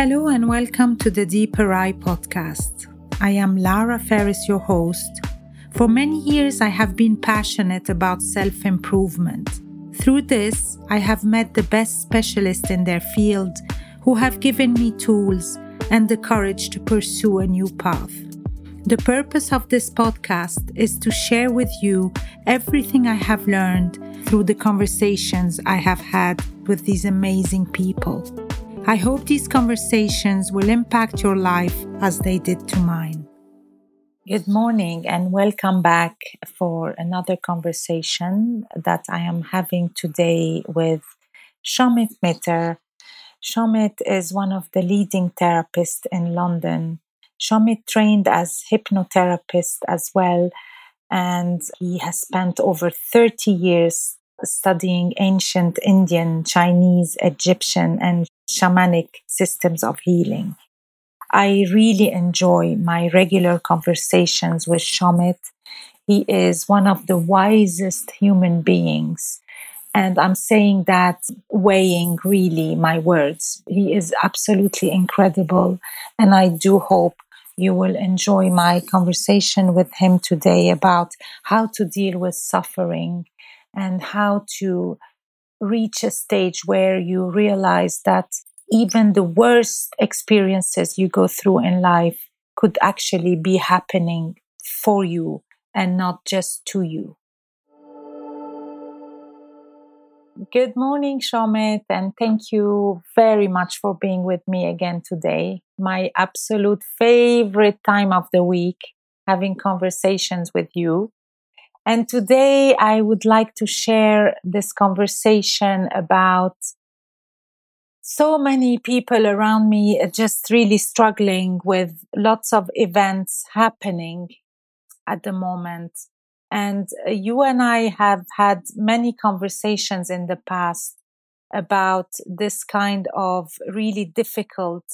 Hello and welcome to the Deeper Eye podcast. I am Lara Ferris, your host. For many years, I have been passionate about self-improvement. Through this, I have met the best specialists in their field who have given me tools and the courage to pursue a new path. The purpose of this podcast is to share with you everything I have learned through the conversations I have had with these amazing people. I hope these conversations will impact your life as they did to mine. Good morning and welcome back for another conversation that I am having today with Shomit Mitter. Shomit is one of the leading therapists in London. Shomit trained as hypnotherapist as well, and he has spent over 30 years studying ancient Indian, Chinese, Egyptian, and shamanic systems of healing. I really enjoy my regular conversations with Shomit. He is one of the wisest human beings, and I'm saying that weighing really my words. He is absolutely incredible, and I do hope you will enjoy my conversation with him today about how to deal with suffering and how to reach a stage where you realize that even the worst experiences you go through in life could actually be happening for you and not just to you. Good morning, Shomit, and thank you very much for being with me again today. My absolute favorite time of the week, having conversations with you. And today I would like to share this conversation about so many people around me just really struggling with lots of events happening at the moment. And you and I have had many conversations in the past about this kind of really difficult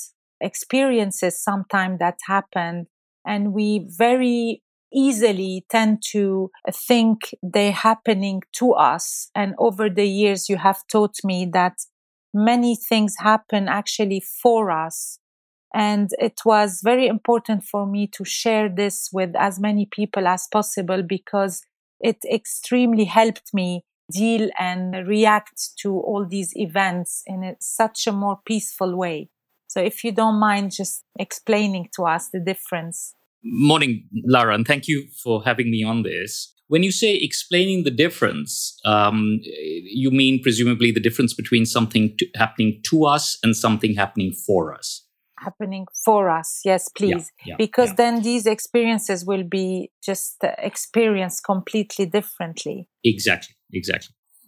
experiences sometimes that happened. And we very easily tend to think they're happening to us. And over the years, you have taught me that many things happen actually for us. And it was very important for me to share this with as many people as possible because it extremely helped me deal and react to all these events in such a more peaceful way. So if you don't mind just explaining to us the difference. Morning, Lara, and thank you for having me on this. When you say explaining the difference, you mean presumably the difference between something happening to us and something happening for us. Happening for us, yes, please. Yeah, because then these experiences will be just experienced completely differently. Exactly.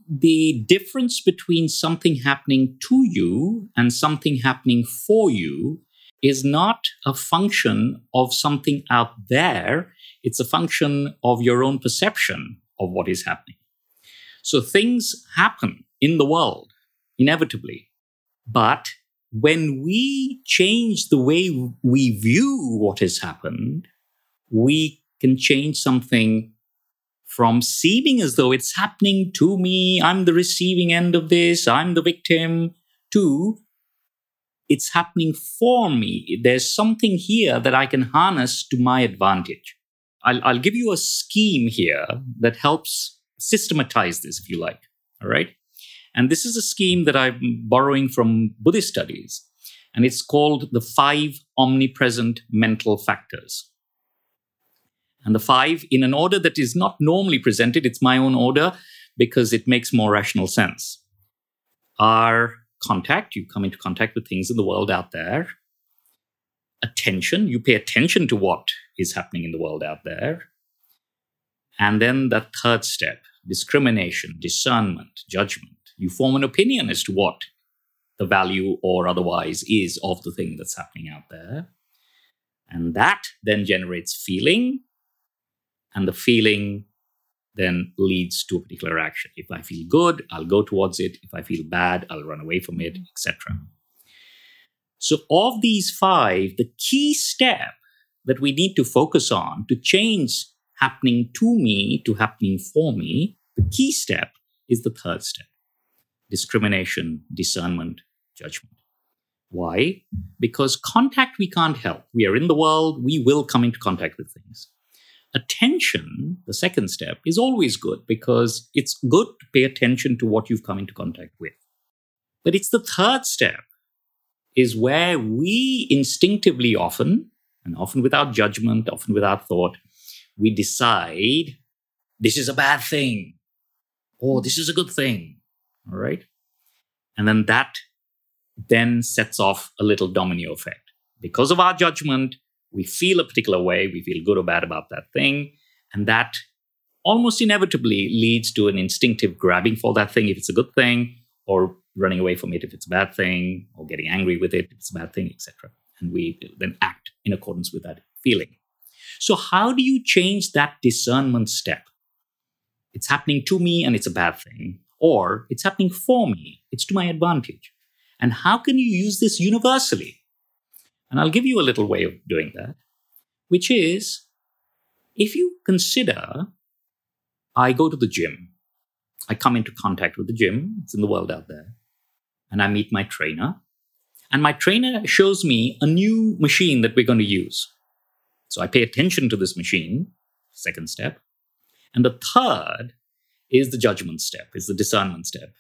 The difference between something happening to you and something happening for you is not a function of something out there. It's a function of your own perception of what is happening. So things happen in the world, inevitably. But when we change the way we view what has happened, we can change something from seeming as though it's happening to me, I'm the receiving end of this, I'm the victim, to it's happening for me. There's something here that I can harness to my advantage. I'll give you a scheme here that helps systematize this, if you like. All right. And this is a scheme that I'm borrowing from Buddhist studies. And it's called the 5 omnipresent mental factors. And the 5 in an order that is not normally presented. It's my own order because it makes more rational sense. Are contact, you come into contact with things in the world out there. Attention, you pay attention to what is happening in the world out there. And then that third step, discrimination, discernment, judgment. You form an opinion as to what the value or otherwise is of the thing that's happening out there. And that then generates feeling. And the feeling then leads to a particular action. If I feel good, I'll go towards it. If I feel bad, I'll run away from it, etc. So of these 5, the key step that we need to focus on to change happening to me to happening for me, the key step is the third step. Discrimination, discernment, judgment. Why? Because contact we can't help. We are in the world. We will come into contact with things. Attention, the second step, is always good because it's good to pay attention to what you've come into contact with. But it's the third step is where we instinctively often, and often without judgment, often without thought, we decide this is a bad thing or this is a good thing, all right? And then that then sets off a little domino effect. Because of our judgment, we feel a particular way, we feel good or bad about that thing, and that almost inevitably leads to an instinctive grabbing for that thing if it's a good thing, or running away from it if it's a bad thing, or getting angry with it if it's a bad thing, etc. And we then act in accordance with that feeling. So how do you change that discernment step? It's happening to me and it's a bad thing, or it's happening for me, it's to my advantage. And how can you use this universally? And I'll give you a little way of doing that, which is, if you consider, I go to the gym, I come into contact with the gym, it's in the world out there, and I meet my trainer, and my trainer shows me a new machine that we're going to use. So I pay attention to this machine, second step. And the third is the judgment step, is the discernment step.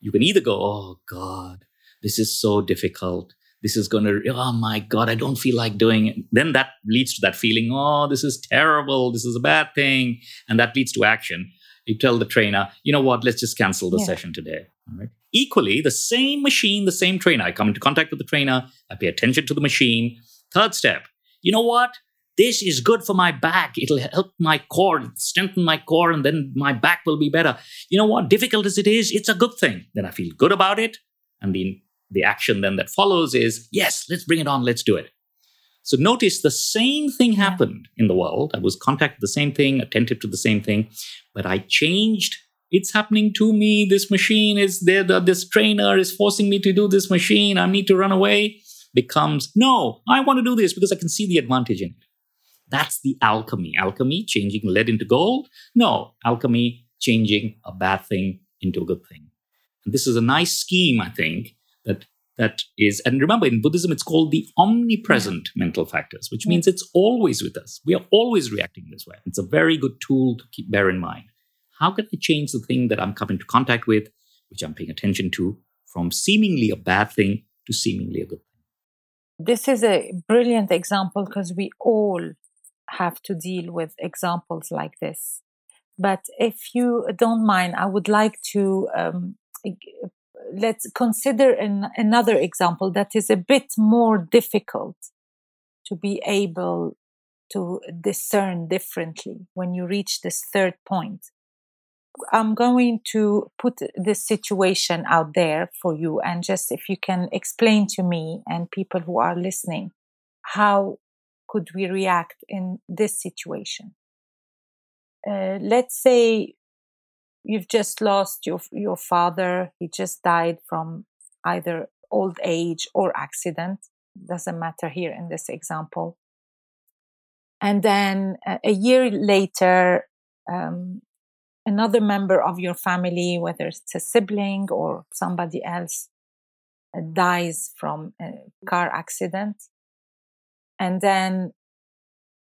You can either go, oh God, this is so difficult. This is going to, oh my God, I don't feel like doing it. Then that leads to that feeling, oh, this is terrible. This is a bad thing. And that leads to action. You tell the trainer, you know what, let's just cancel the session today. All right. Equally, the same machine, the same trainer. I come into contact with the trainer. I pay attention to the machine. Third step, you know what? This is good for my back. It'll help my core, strengthen my core, and then my back will be better. You know what? Difficult as it is, it's a good thing. Then I feel good about it. And the action then that follows is, yes, let's bring it on. Let's do it. So notice the same thing happened in the world. I was contacted with the same thing, attentive to the same thing, but I changed. It's happening to me. This machine is there. This trainer is forcing me to do this machine. I need to run away. Becomes, no, I want to do this because I can see the advantage in it. That's the alchemy. Alchemy, changing lead into gold. No, alchemy, changing a bad thing into a good thing. And this is a nice scheme, I think, that is, and remember, in Buddhism, it's called the omnipresent mental factors, which means it's always with us. We are always reacting this way. It's a very good tool to bear in mind. How can I change the thing that I'm coming into contact with, which I'm paying attention to, from seemingly a bad thing to seemingly a good thing? This is a brilliant example because we all have to deal with examples like this. But if you don't mind, I would like to let's consider another example that is a bit more difficult to be able to discern differently when you reach this third point. I'm going to put this situation out there for you, and just if you can explain to me and people who are listening, how could we react in this situation? Let's say you've just lost your father. He just died from either old age or accident. Doesn't matter here in this example. And then a year later, another member of your family, whether it's a sibling or somebody else, dies from a car accident. And then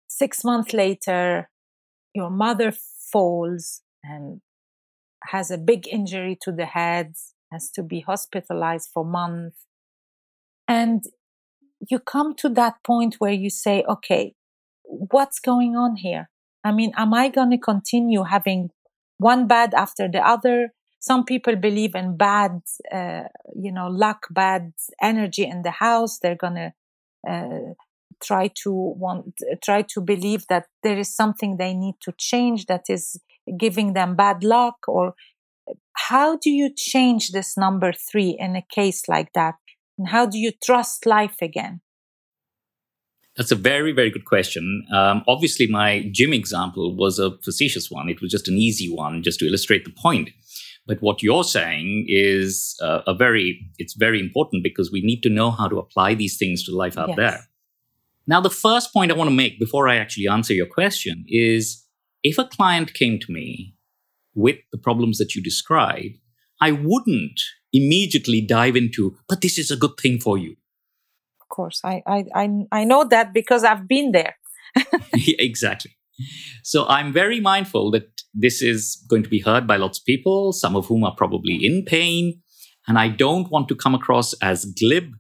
6 months later, your mother falls and has a big injury to the head, has to be hospitalized for months. And you come to that point where you say, okay, what's going on here? I mean, am I going to continue having one bad after the other? Some people believe in bad, luck, bad energy in the house. They're going to try to believe that there is something they need to change that is giving them bad luck. Or how do you change this number 3 in a case like that? And how do you trust life again? That's a very, very good question. Obviously, my gym example was a facetious one. It was just an easy one just to illustrate the point. But what you're saying is it's very important because we need to know how to apply these things to life out there. Now, the first point I want to make before I actually answer your question is, if a client came to me with the problems that you described, I wouldn't immediately dive into, but this is a good thing for you. course. I know that because I've been there. Yeah, exactly. So I'm very mindful that this is going to be heard by lots of people, some of whom are probably in pain. And I don't want to come across as glib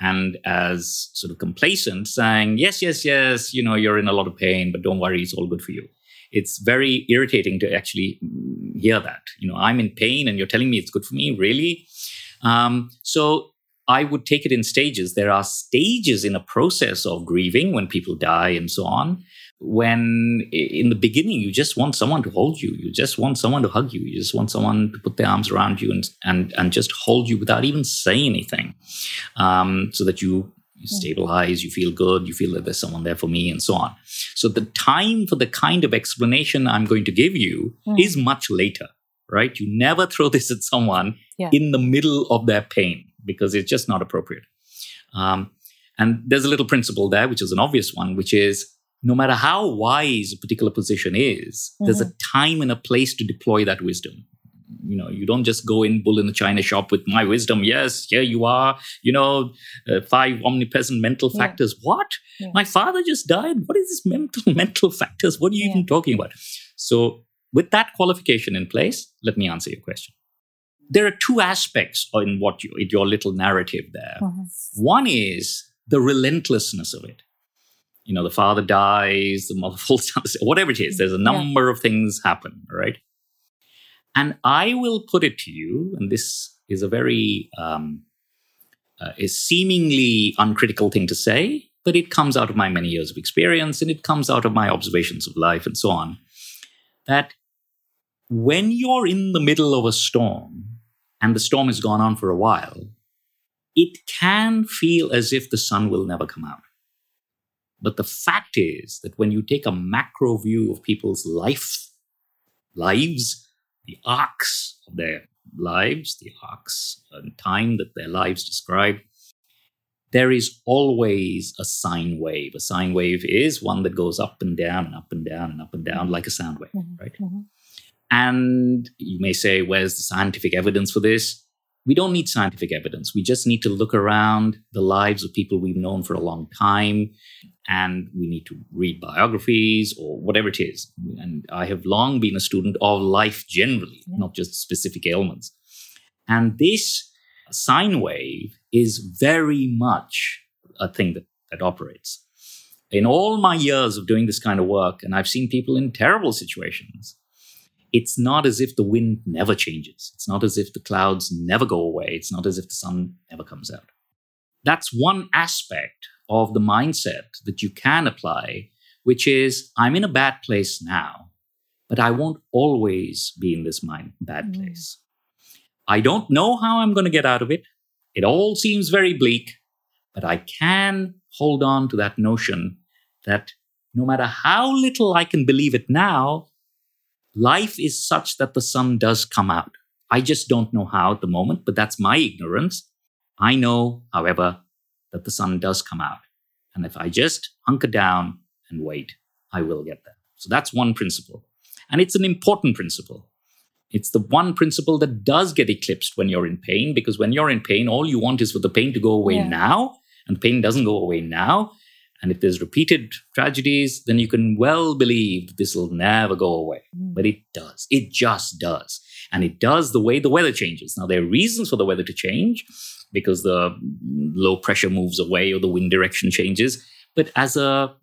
and as sort of complacent, saying, yes, you're in a lot of pain, but don't worry, it's all good for you. It's very irritating to actually hear that. I'm in pain and you're telling me it's good for me, really? So I would take it in stages. There are stages in a process of grieving when people die and so on. When in the beginning, you just want someone to hold you. You just want someone to hug you. You just want someone to put their arms around you and just hold you without even saying anything, so that you stabilize, you feel good, you feel that there's someone there for me and so on. So the time for the kind of explanation I'm going to give you is much later, right? You never throw this at someone in the middle of their pain because it's just not appropriate. And there's a little principle there, which is an obvious one, which is, no matter how wise a particular position is, there's a time and a place to deploy that wisdom. You don't just go in bull in the china shop with my wisdom. Yes, here you are, 5 omnipresent mental factors. What? Yeah. My father just died. What is this mental factors? What are you even talking about? So with that qualification in place, let me answer your question. There are two aspects in your little narrative there. Mm-hmm. One is the relentlessness of it. The father dies, the mother falls down, whatever it is. There's a number of things happen, right? And I will put it to you, and this is a very a seemingly uncritical thing to say, but it comes out of my many years of experience and it comes out of my observations of life and so on, that when you're in the middle of a storm and the storm has gone on for a while, it can feel as if the sun will never come out. But the fact is that when you take a macro view of people's lives, the arcs of their lives, the arcs and time that their lives describe, there is always a sine wave. A sine wave is one that goes up and down and up and down and up and down like a sound wave, right? Mm-hmm. And you may say, where's the scientific evidence for this? We don't need scientific evidence. We just need to look around the lives of people we've known for a long time, and we need to read biographies or whatever it is. And I have long been a student of life generally, not just specific ailments. And this sine wave is very much a thing that operates. In all my years of doing this kind of work, and I've seen people in terrible situations, it's not as if the wind never changes. It's not as if the clouds never go away. It's not as if the sun never comes out. That's one aspect of the mindset that you can apply, which is, I'm in a bad place now, but I won't always be in this bad place. I don't know how I'm going to get out of it. It all seems very bleak, but I can hold on to that notion that no matter how little I can believe it now, life is such that the sun does come out. I just don't know how at the moment, but that's my ignorance. I know, however, that the sun does come out. And if I just hunker down and wait, I will get there. So that's one principle. And it's an important principle. It's the one principle that does get eclipsed when you're in pain, because when you're in pain, all you want is for the pain to go away now, and the pain doesn't go away now. And if there's repeated tragedies, then you can well believe this will never go away. But it does. It just does. And it does the way the weather changes. Now, there are reasons for the weather to change because the low pressure moves away or the wind direction changes. But as a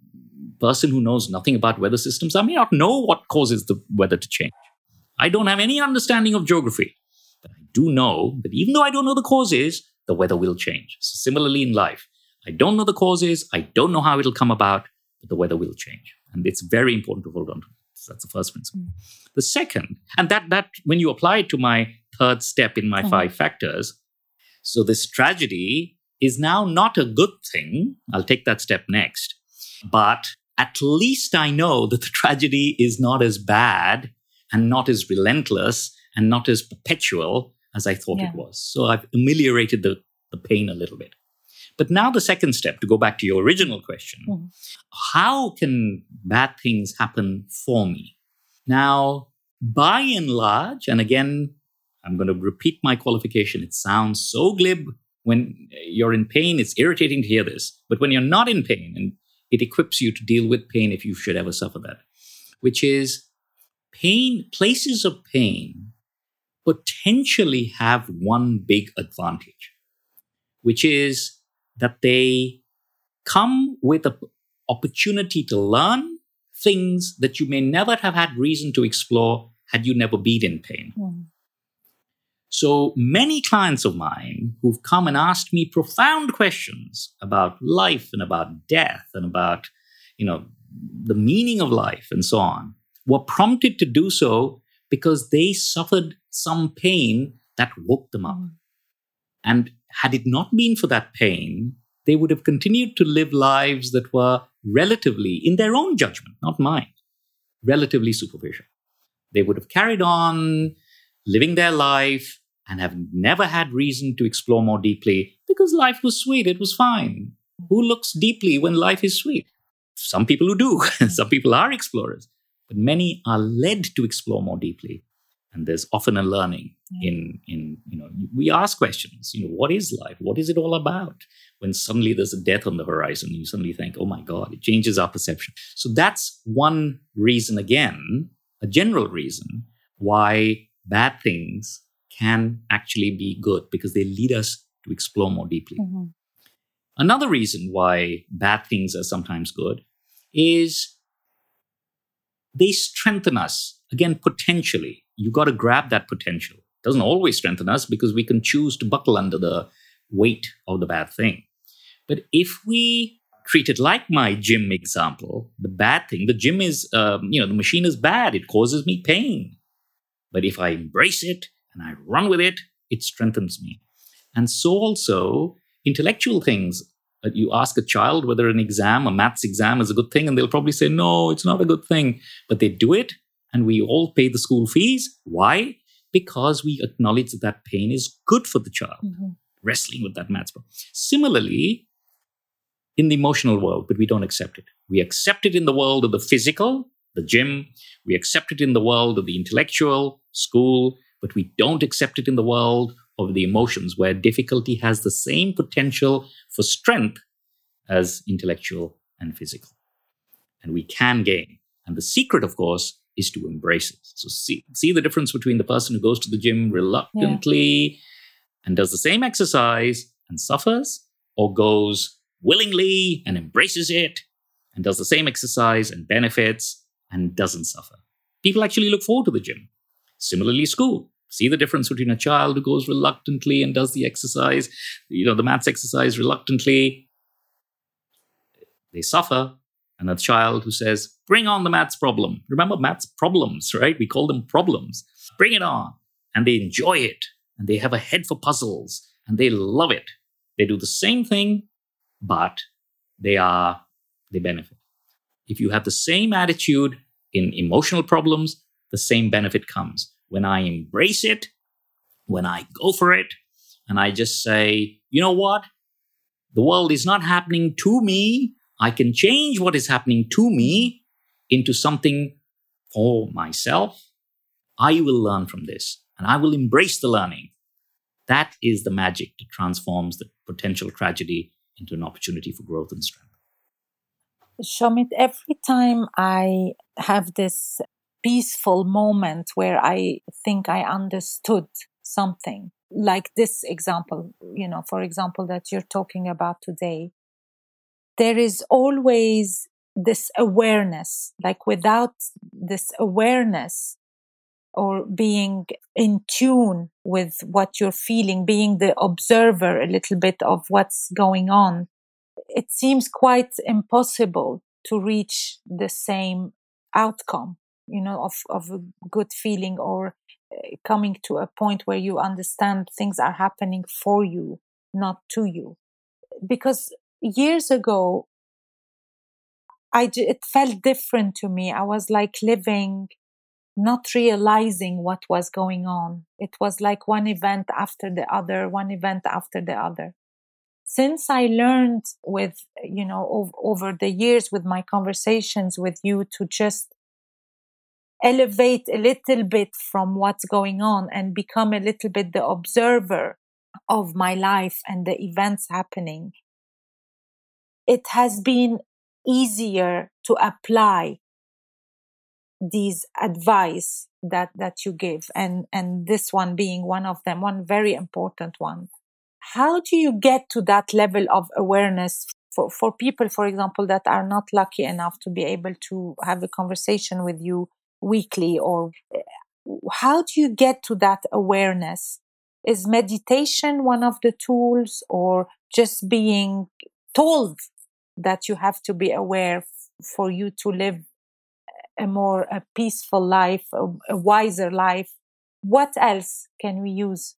person who knows nothing about weather systems, I may not know what causes the weather to change. I don't have any understanding of geography. But I do know that even though I don't know the causes, the weather will change. So similarly in life. I don't know the causes. I don't know how it'll come about, but the weather will change. And it's very important to hold on to. So that's the first principle. The second, and that when you apply it to my third step in my 5 factors, so this tragedy is now not a good thing. I'll take that step next. But at least I know that the tragedy is not as bad and not as relentless and not as perpetual as I thought it was. So I've ameliorated the pain a little bit. But now the second step, to go back to your original question, how can bad things happen for me? Now, by and large, and again, I'm going to repeat my qualification. It sounds so glib, when you're in pain, it's irritating to hear this. But when you're not in pain, and it equips you to deal with pain if you should ever suffer that, which is pain, places of pain potentially have one big advantage, which is that they come with an opportunity to learn things that you may never have had reason to explore had you never been in pain. Mm. So many clients of mine who've come and asked me profound questions about life and about death and about, the meaning of life and so on, were prompted to do so because they suffered some pain that woke them up. And had it not been for that pain, they would have continued to live lives that were relatively, in their own judgment, not mine, relatively superficial. They would have carried on living their life and have never had reason to explore more deeply because life was sweet, it was fine. Who looks deeply when life is sweet? Some people who do, some people are explorers, but many are led to explore more deeply. And there's often a learning in we ask questions, what is life? What is it all about? When suddenly there's a death on the horizon, you suddenly think, oh my God, it changes our perception. So that's one reason, again, a general reason why bad things can actually be good, because they lead us to explore more deeply. Mm-hmm. Another reason why bad things are sometimes good is they strengthen us. Again, potentially, you got to grab that potential. It doesn't always strengthen us because we can choose to buckle under the weight of the bad thing. But if we treat it like my gym example, the bad thing, the gym is, the machine is bad. It causes me pain. But if I embrace it and I run with it, it strengthens me. And so also intellectual things. You ask a child whether an exam, a maths exam, is a good thing, and they'll probably say, no, it's not a good thing. But they do it, and we all pay the school fees. Why? Because we acknowledge that that pain is good for the child, mm-hmm. wrestling with that maths problem. Similarly, in the emotional world, but we don't accept it. We accept it in the world of the physical, the gym. We accept it in the world of the intellectual, school, but we don't accept it in the world of the emotions, where difficulty has the same potential for strength as intellectual and physical. And we can gain. And the secret, of course, is to embrace it. So see the difference between the person who goes to the gym reluctantly and does the same exercise and suffers, or goes willingly and embraces it and does the same exercise and benefits and doesn't suffer. People actually look forward to the gym. Similarly, school. See the difference between a child who goes reluctantly and does the exercise, the maths exercise reluctantly. They suffer. And a child who says, bring on the maths problem. Remember maths problems, right? We call them problems. Bring it on. And they enjoy it. And they have a head for puzzles. And they love it. They do the same thing, but they benefit. If you have the same attitude in emotional problems, the same benefit comes. When I embrace it, when I go for it, and I just say, you know what? The world is not happening to me. I can change what is happening to me into something for myself. I will learn from this, and I will embrace the learning. That is the magic that transforms the potential tragedy into an opportunity for growth and strength. Shomit, every time I have this peaceful moment where I think I understood something, like this example, for example, that you're talking about today, there is always this awareness. Like without this awareness or being in tune with what you're feeling, being the observer a little bit of what's going on, it seems quite impossible to reach the same outcome, of a good feeling or coming to a point where you understand things are happening for you, not to you. Because years ago, it felt different to me. I was like living, not realizing what was going on. It was like one event after the other, one event after the other. Since I learned with, over the years with my conversations with you to just elevate a little bit from what's going on and become a little bit the observer of my life and the events happening, it has been easier to apply these advice that you give, and this one being one of them, one very important one. How do you get to that level of awareness for people, for example, that are not lucky enough to be able to have a conversation with you weekly? Or how do you get to that awareness? Is meditation one of the tools, or just being told that you have to be aware for you to live a more peaceful life, a wiser life? What else can we use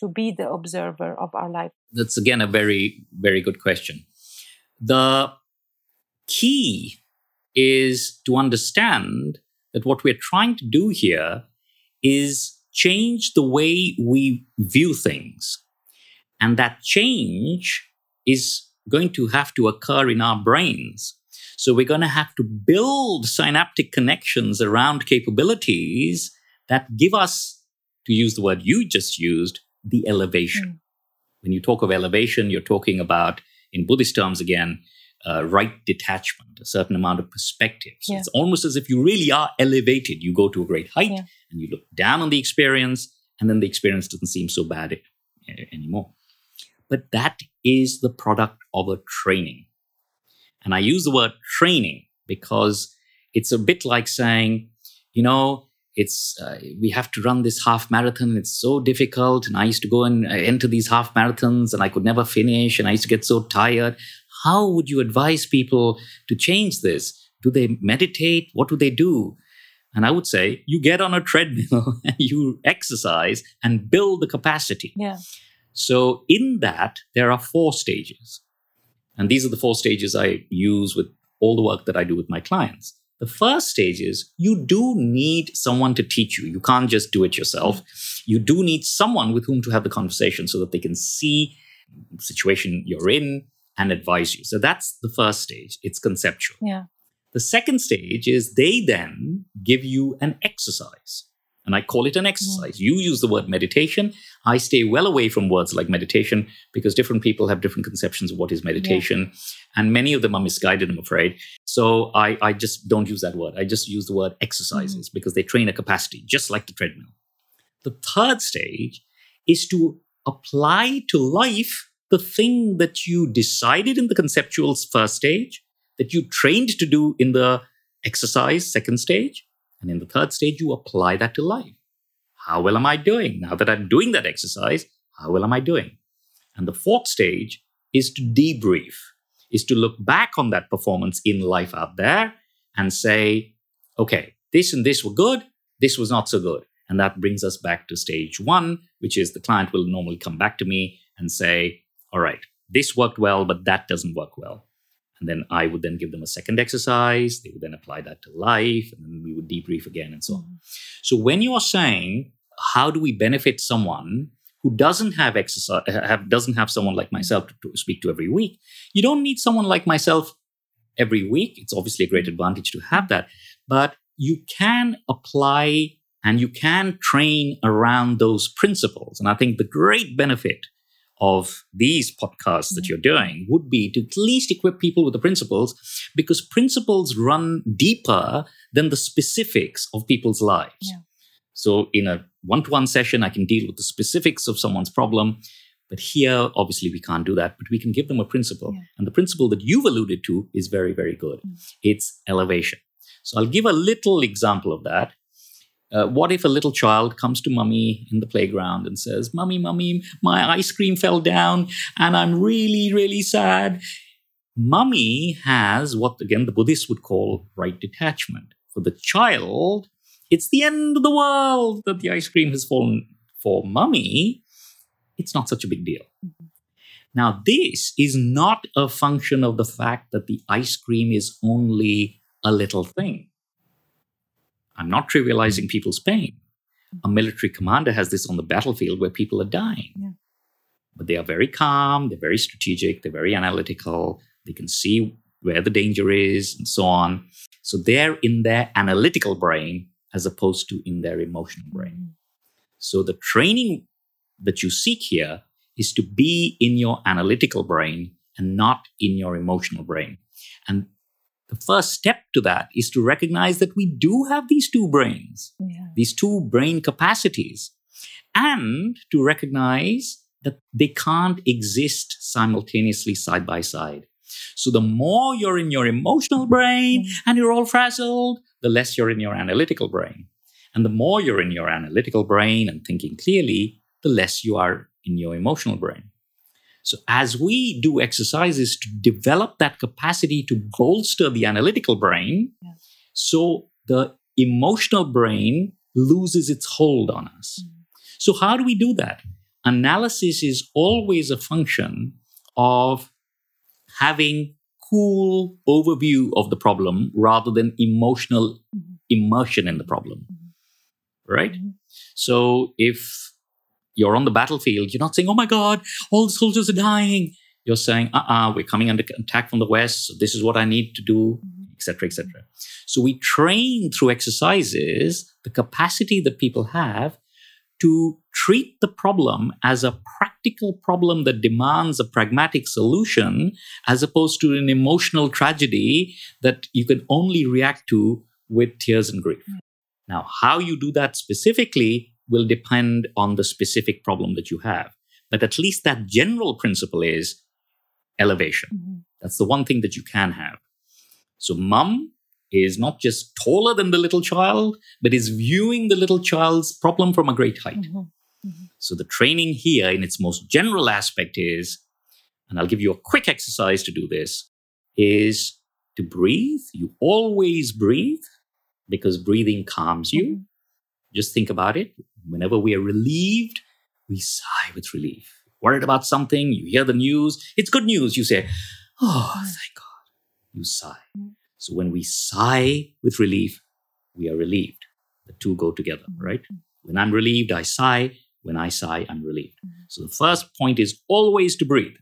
to be the observer of our life? That's again a very, very good question. The key is to understand that what we're trying to do here is change the way we view things. And that change is going to have to occur in our brains. So we're going to have to build synaptic connections around capabilities that give us, to use the word you just used, the elevation. When you talk of elevation, you're talking about, in Buddhist terms again, right detachment, a certain amount of perspective. So it's almost as if you really are elevated. You go to a great height and you look down on the experience, and then the experience doesn't seem so bad anymore. But that is the product of a training. And I use the word training because it's a bit like saying, you know, it's we have to run this half marathon. It's so difficult. And I used to go and enter these half marathons and I could never finish. And I used to get so tired. How would you advise people to change this? Do they meditate? What do they do? And I would say, you get on a treadmill and you exercise and build the capacity. Yeah. So in that, there are 4 stages. And these are the 4 stages I use with all the work that I do with my clients. The first stage is you do need someone to teach you. You can't just do it yourself. You do need someone with whom to have the conversation so that they can see the situation you're in and advise you. So that's the first stage. It's conceptual. Yeah. The second stage is they then give you an exercise. And I call it an exercise. You use the word meditation. I stay well away from words like meditation because different people have different conceptions of what is meditation. And many of them are misguided, I'm afraid. So I just don't use that word. I just use the word exercises because they train a capacity, just like the treadmill. The third stage is to apply to life the thing that you decided in the conceptual first stage, that you trained to do in the exercise second stage. And in the third stage, you apply that to life. How well am I doing? Now that I'm doing that exercise, how well am I doing? And the fourth stage is to debrief, is to look back on that performance in life out there and say, okay, this and this were good, this was not so good. And that brings us back to stage 1, which is the client will normally come back to me and say, all right, this worked well, but that doesn't work well. And then I would then give them a second exercise. They would then apply that to life. And then we would debrief again and so on. So when you are saying, how do we benefit someone who doesn't have exercise, doesn't have someone like myself to speak to every week? You don't need someone like myself every week. It's obviously a great advantage to have that. But you can apply and you can train around those principles. And I think the great benefit of these podcasts that you're doing would be to at least equip people with the principles, because principles run deeper than the specifics of people's lives. Yeah. So in a one-to-one session, I can deal with the specifics of someone's problem. But here, obviously, we can't do that, but we can give them a principle. Yeah. And the principle that you've alluded to is very, very good. It's elevation. So I'll give a little example of that. What if a little child comes to mummy in the playground and says, Mummy, my ice cream fell down and I'm really, really sad. Mummy has what, again, the Buddhists would call right detachment. For the child, it's the end of the world that the ice cream has fallen. For mummy, it's not such a big deal. Now, this is not a function of the fact that the ice cream is only a little thing. I'm not trivializing people's pain. A military commander has this on the battlefield where people are dying. Yeah. But they are very calm, they're very strategic, they're very analytical, they can see where the danger is and so on. So they're in their analytical brain as opposed to in their emotional brain. So the training that you seek here is to be in your analytical brain and not in your emotional brain. And the first step to that is to recognize that we do have these two brains, these two brain capacities, and to recognize that they can't exist simultaneously side by side. So the more you're in your emotional brain and you're all frazzled, the less you're in your analytical brain. And the more you're in your analytical brain and thinking clearly, the less you are in your emotional brain. So as we do exercises to develop that capacity to bolster the analytical brain, so the emotional brain loses its hold on us. So how do we do that? Analysis is always a function of having cool overview of the problem rather than emotional immersion in the problem, right? So if you're on the battlefield, you're not saying, oh my God, all the soldiers are dying. You're saying, we're coming under attack from the West. So this is what I need to do, et cetera, et cetera. So we train through exercises the capacity that people have to treat the problem as a practical problem that demands a pragmatic solution, as opposed to an emotional tragedy that you can only react to with tears and grief. Now, how you do that specifically will depend on the specific problem that you have. But at least that general principle is elevation. That's the one thing that you can have. So mom is not just taller than the little child, but is viewing the little child's problem from a great height. So the training here in its most general aspect is, and I'll give you a quick exercise to do this, is to breathe. You always breathe because breathing calms you. Just think about it. Whenever we are relieved, we sigh with relief. Worried about something, you hear the news, it's good news. You say, oh, thank God. You sigh. So when we sigh with relief, we are relieved. The two go together, right? When I'm relieved, I sigh. When I sigh, I'm relieved. So the first point is always to breathe.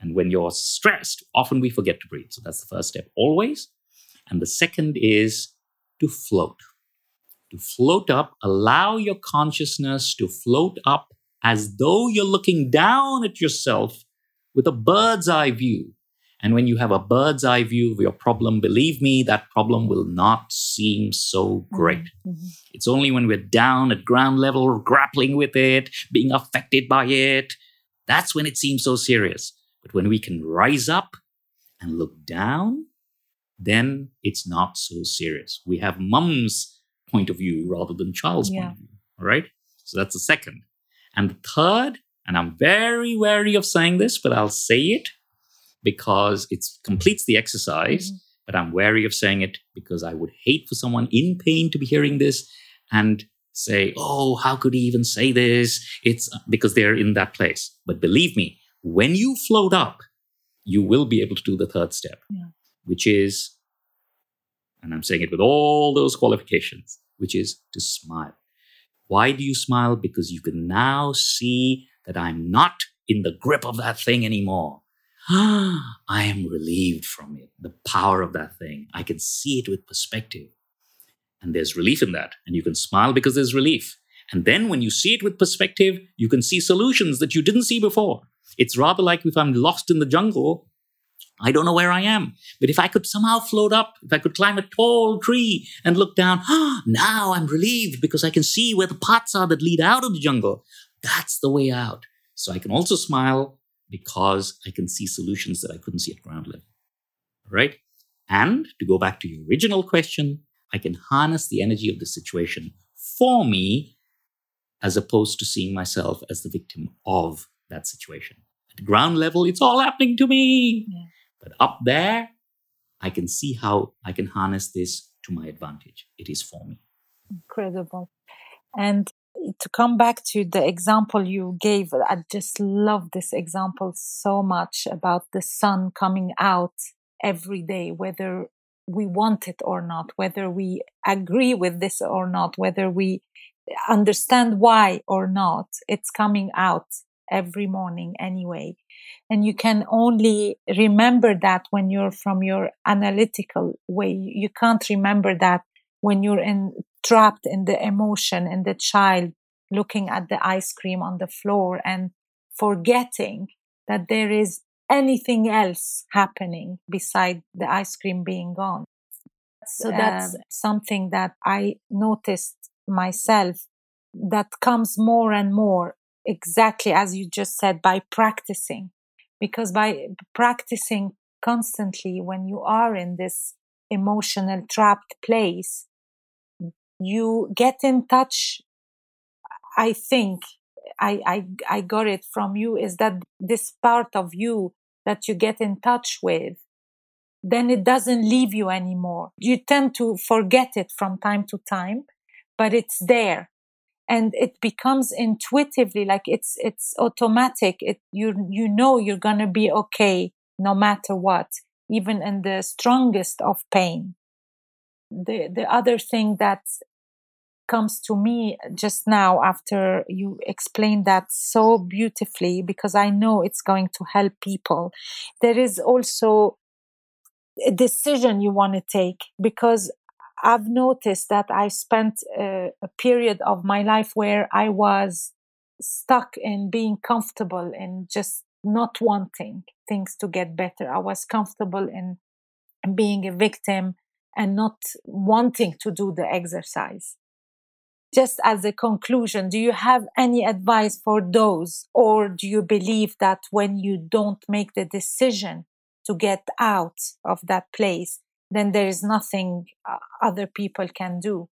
And when you're stressed, often we forget to breathe. So that's the first step, always. And the second is to float. To float up, allow your consciousness to float up as though you're looking down at yourself with a bird's eye view. And when you have a bird's eye view of your problem, believe me, that problem will not seem so great. It's only when we're down at ground level, grappling with it, being affected by it, that's when it seems so serious. But when we can rise up and look down, then it's not so serious. We have mum's point of view rather than child's point of view, all right? So that's the second. And the third, and I'm very wary of saying this, but I'll say it, because it completes the exercise, but I'm wary of saying it because I would hate for someone in pain to be hearing this and say, oh, how could he even say this? It's because they're in that place. But believe me, when you float up, you will be able to do the third step, which is, and I'm saying it with all those qualifications, which is to smile. Why do you smile? Because you can now see that I'm not in the grip of that thing anymore. I am relieved from it, the power of that thing. I can see it with perspective. And there's relief in that. And you can smile because there's relief. And then when you see it with perspective, you can see solutions that you didn't see before. It's rather like if I'm lost in the jungle, I don't know where I am. But if I could somehow float up, if I could climb a tall tree and look down, now I'm relieved because I can see where the paths are that lead out of the jungle. That's the way out. So I can also smile because I can see solutions that I couldn't see at ground level, right? And to go back to your original question, I can harness the energy of the situation for me as opposed to seeing myself as the victim of that situation. At ground level, it's all happening to me. But up there, I can see how I can harness this to my advantage. It is for me. Incredible. And to come back to the example you gave, I just love this example so much about the sun coming out every day, whether we want it or not, whether we agree with this or not, whether we understand why or not, it's coming out every morning anyway. And you can only remember that when you're from your analytical way. You can't remember that when you're trapped in the emotion, in the child looking at the ice cream on the floor and forgetting that there is anything else happening beside the ice cream being gone. So that's something that I noticed myself that comes more and more, exactly as you just said, by practicing. Because by practicing constantly, when you are in this emotional trapped place, you get in touch. I think I got it from you, is that this part of you that you get in touch with, then it doesn't leave you anymore. You tend to forget it from time to time, but it's there. And it becomes intuitively, like it's automatic. You know you're going to be okay no matter what, even in the strongest of pain. The other thing that comes to me just now after you explained that so beautifully, because I know it's going to help people, there is also a decision you want to take, because I've noticed that I spent a period of my life where I was stuck in being comfortable and just not wanting things to get better. I was comfortable in being a victim and not wanting to do the exercise. Just as a conclusion, do you have any advice for those, or do you believe that when you don't make the decision to get out of that place, then there is nothing other people can do?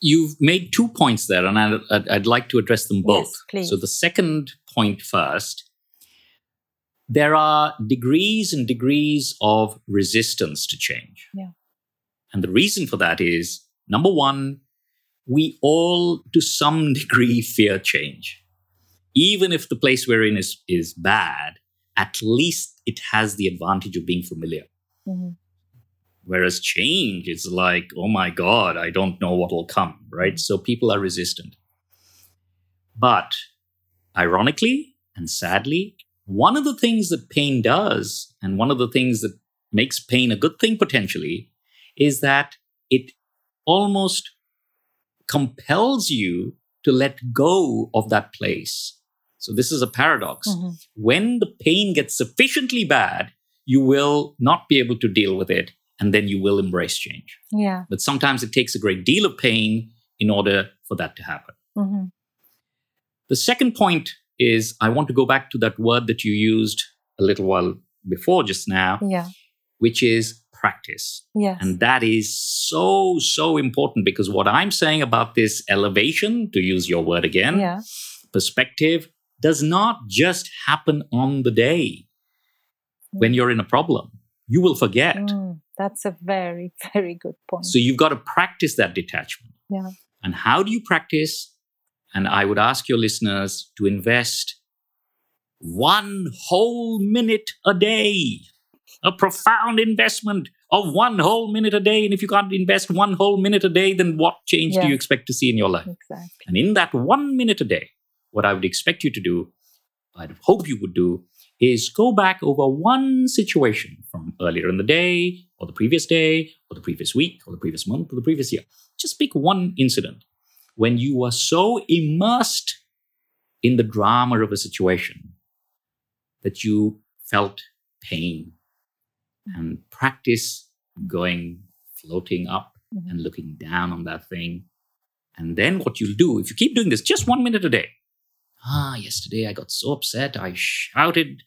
You've made 2 points there, and I'd like to address them both. Yes, please. So the second point first, there are degrees and degrees of resistance to change. Yeah. And the reason for that is, number one, we all, to some degree, fear change. Even if the place we're in is bad, at least it has the advantage of being familiar. Mm-hmm. Whereas change is like, oh my God, I don't know what will come, right? So people are resistant. But ironically and sadly, one of the things that pain does, and one of the things that makes pain a good thing potentially, is that it almost compels you to let go of that place. So this is a paradox. Mm-hmm. When the pain gets sufficiently bad, you will not be able to deal with it, and then you will embrace change. Yeah. But sometimes it takes a great deal of pain in order for that to happen. Mm-hmm. The second point is, I want to go back to that word that you used a little while before just now, which is practice. Yes. And that is so, so important, because what I'm saying about this elevation, to use your word again, perspective, does not just happen on the day when you're in a problem. You will forget. That's a very, very good point. So you've got to practice that detachment. Yeah. And how do you practice? And I would ask your listeners to invest 1 whole minute a day. A profound investment of 1 whole minute a day. And if you can't invest 1 whole minute a day, then what change do you expect to see in your life? Exactly. And in that 1 minute a day, what I would expect you to do, I'd hope you would do, is go back over 1 situation from earlier in the day, or the previous day, or the previous week, or the previous month, or the previous year. Just pick 1 incident when you were so immersed in the drama of a situation that you felt pain. And practice floating up and looking down on that thing. And then what you'll do, if you keep doing this, just 1 minute a day. Yesterday I got so upset, I shouted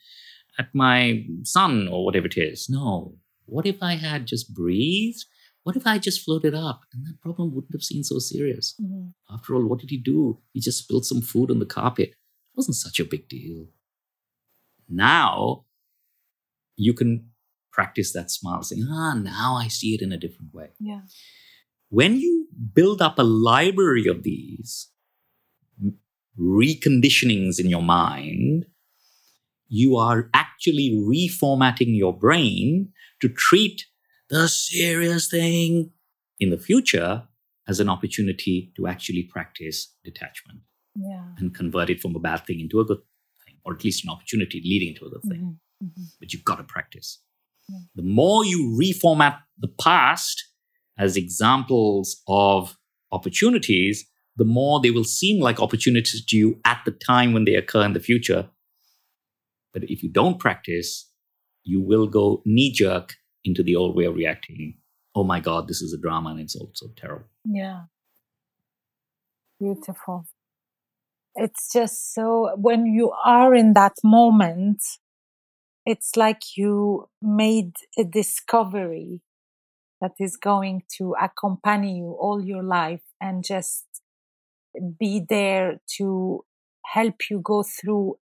at my son or whatever it is. No, what if I had just breathed? What if I just floated up? And that problem wouldn't have seemed so serious. Mm-hmm. After all, what did he do? He just spilled some food on the carpet. It wasn't such a big deal. Now you can practice that smile, saying, now I see it in a different way. Yeah. When you build up a library of these reconditionings in your mind, you are actually reformatting your brain to treat the serious thing in the future as an opportunity to actually practice detachment and convert it from a bad thing into a good thing, or at least an opportunity leading to a good thing. Mm-hmm. But you've got to practice. The more you reformat the past as examples of opportunities, the more they will seem like opportunities to you at the time when they occur in the future. But if you don't practice, you will go knee-jerk into the old way of reacting. Oh my God, this is a drama and it's also terrible. Yeah. Beautiful. It's just so, when you are in that moment, it's like you made a discovery that is going to accompany you all your life and just be there to help you go through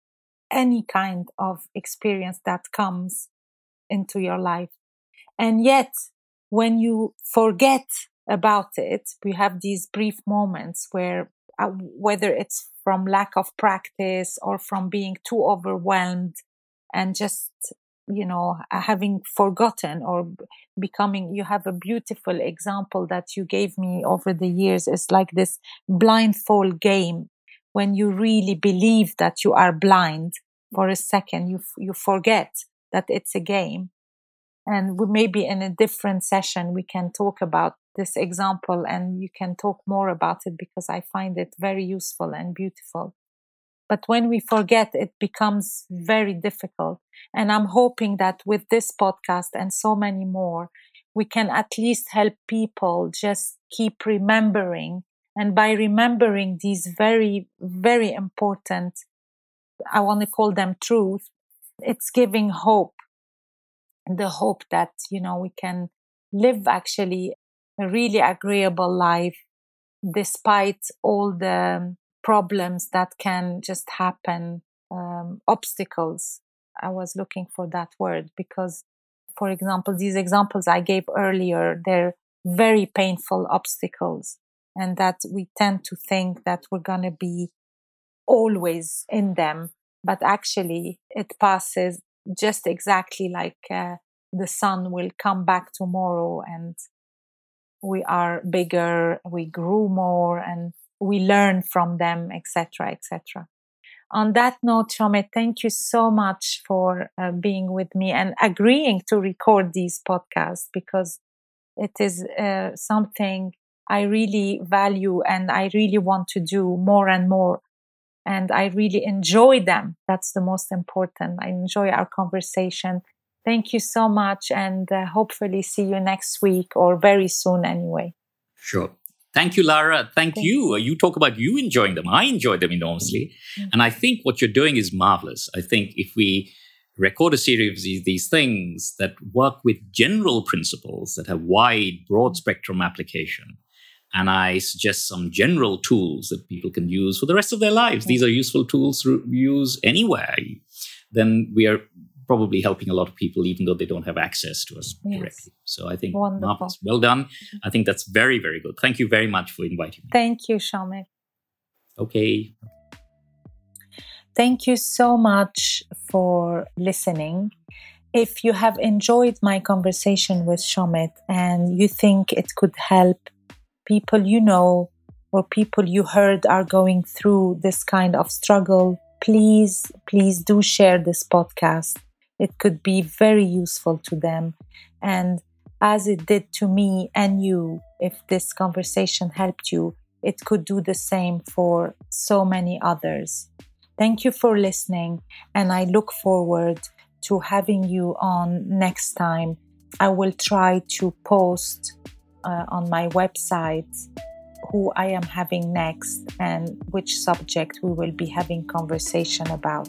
any kind of experience that comes into your life. And yet, when you forget about it, we have these brief moments where, whether it's from lack of practice or from being too overwhelmed and just, having forgotten or becoming, you have a beautiful example that you gave me over the years. It's like this blindfold game. When you really believe that you are blind for a second, you forget that it's a game. And we maybe in a different session, we can talk about this example and you can talk more about it because I find it very useful and beautiful. But when we forget, it becomes very difficult. And I'm hoping that with this podcast and so many more, we can at least help people just keep remembering. And by remembering these very, very important, I want to call them truth, it's giving hope. The hope that, we can live actually a really agreeable life despite all the problems that can just happen, obstacles. I was looking for that word because, for example, these examples I gave earlier, they're very painful obstacles, and that we tend to think that we're going to be always in them. But actually, it passes just exactly like the sun will come back tomorrow, and we are bigger, we grew more, and we learn from them, etc., etc. On that note, Shomit, thank you so much for being with me and agreeing to record these podcasts, because it is something I really value and I really want to do more and more. And I really enjoy them. That's the most important. I enjoy our conversation. Thank you so much. And hopefully see you next week or very soon anyway. Sure. Thank you, Lara. Thank you. You talk about you enjoying them. I enjoy them enormously. Mm-hmm. And I think what you're doing is marvelous. I think if we record a series of these things that work with general principles that have wide, broad spectrum application, and I suggest some general tools that people can use for the rest of their lives. Okay. These are useful tools to use anywhere. Then we are probably helping a lot of people, even though they don't have access to us directly. So I think, marvelous. Well done. I think that's very, very good. Thank you very much for inviting me. Thank you, Shomit. Okay. Thank you so much for listening. If you have enjoyed my conversation with Shomit and you think it could help people you know or people you heard are going through this kind of struggle, please do share this podcast. It could be very useful to them. And as it did to me and you, if this conversation helped you, it could do the same for so many others. Thank you for listening, and I look forward to having you on next time. I will try to post on my website who I am having next and which subject we will be having conversation about.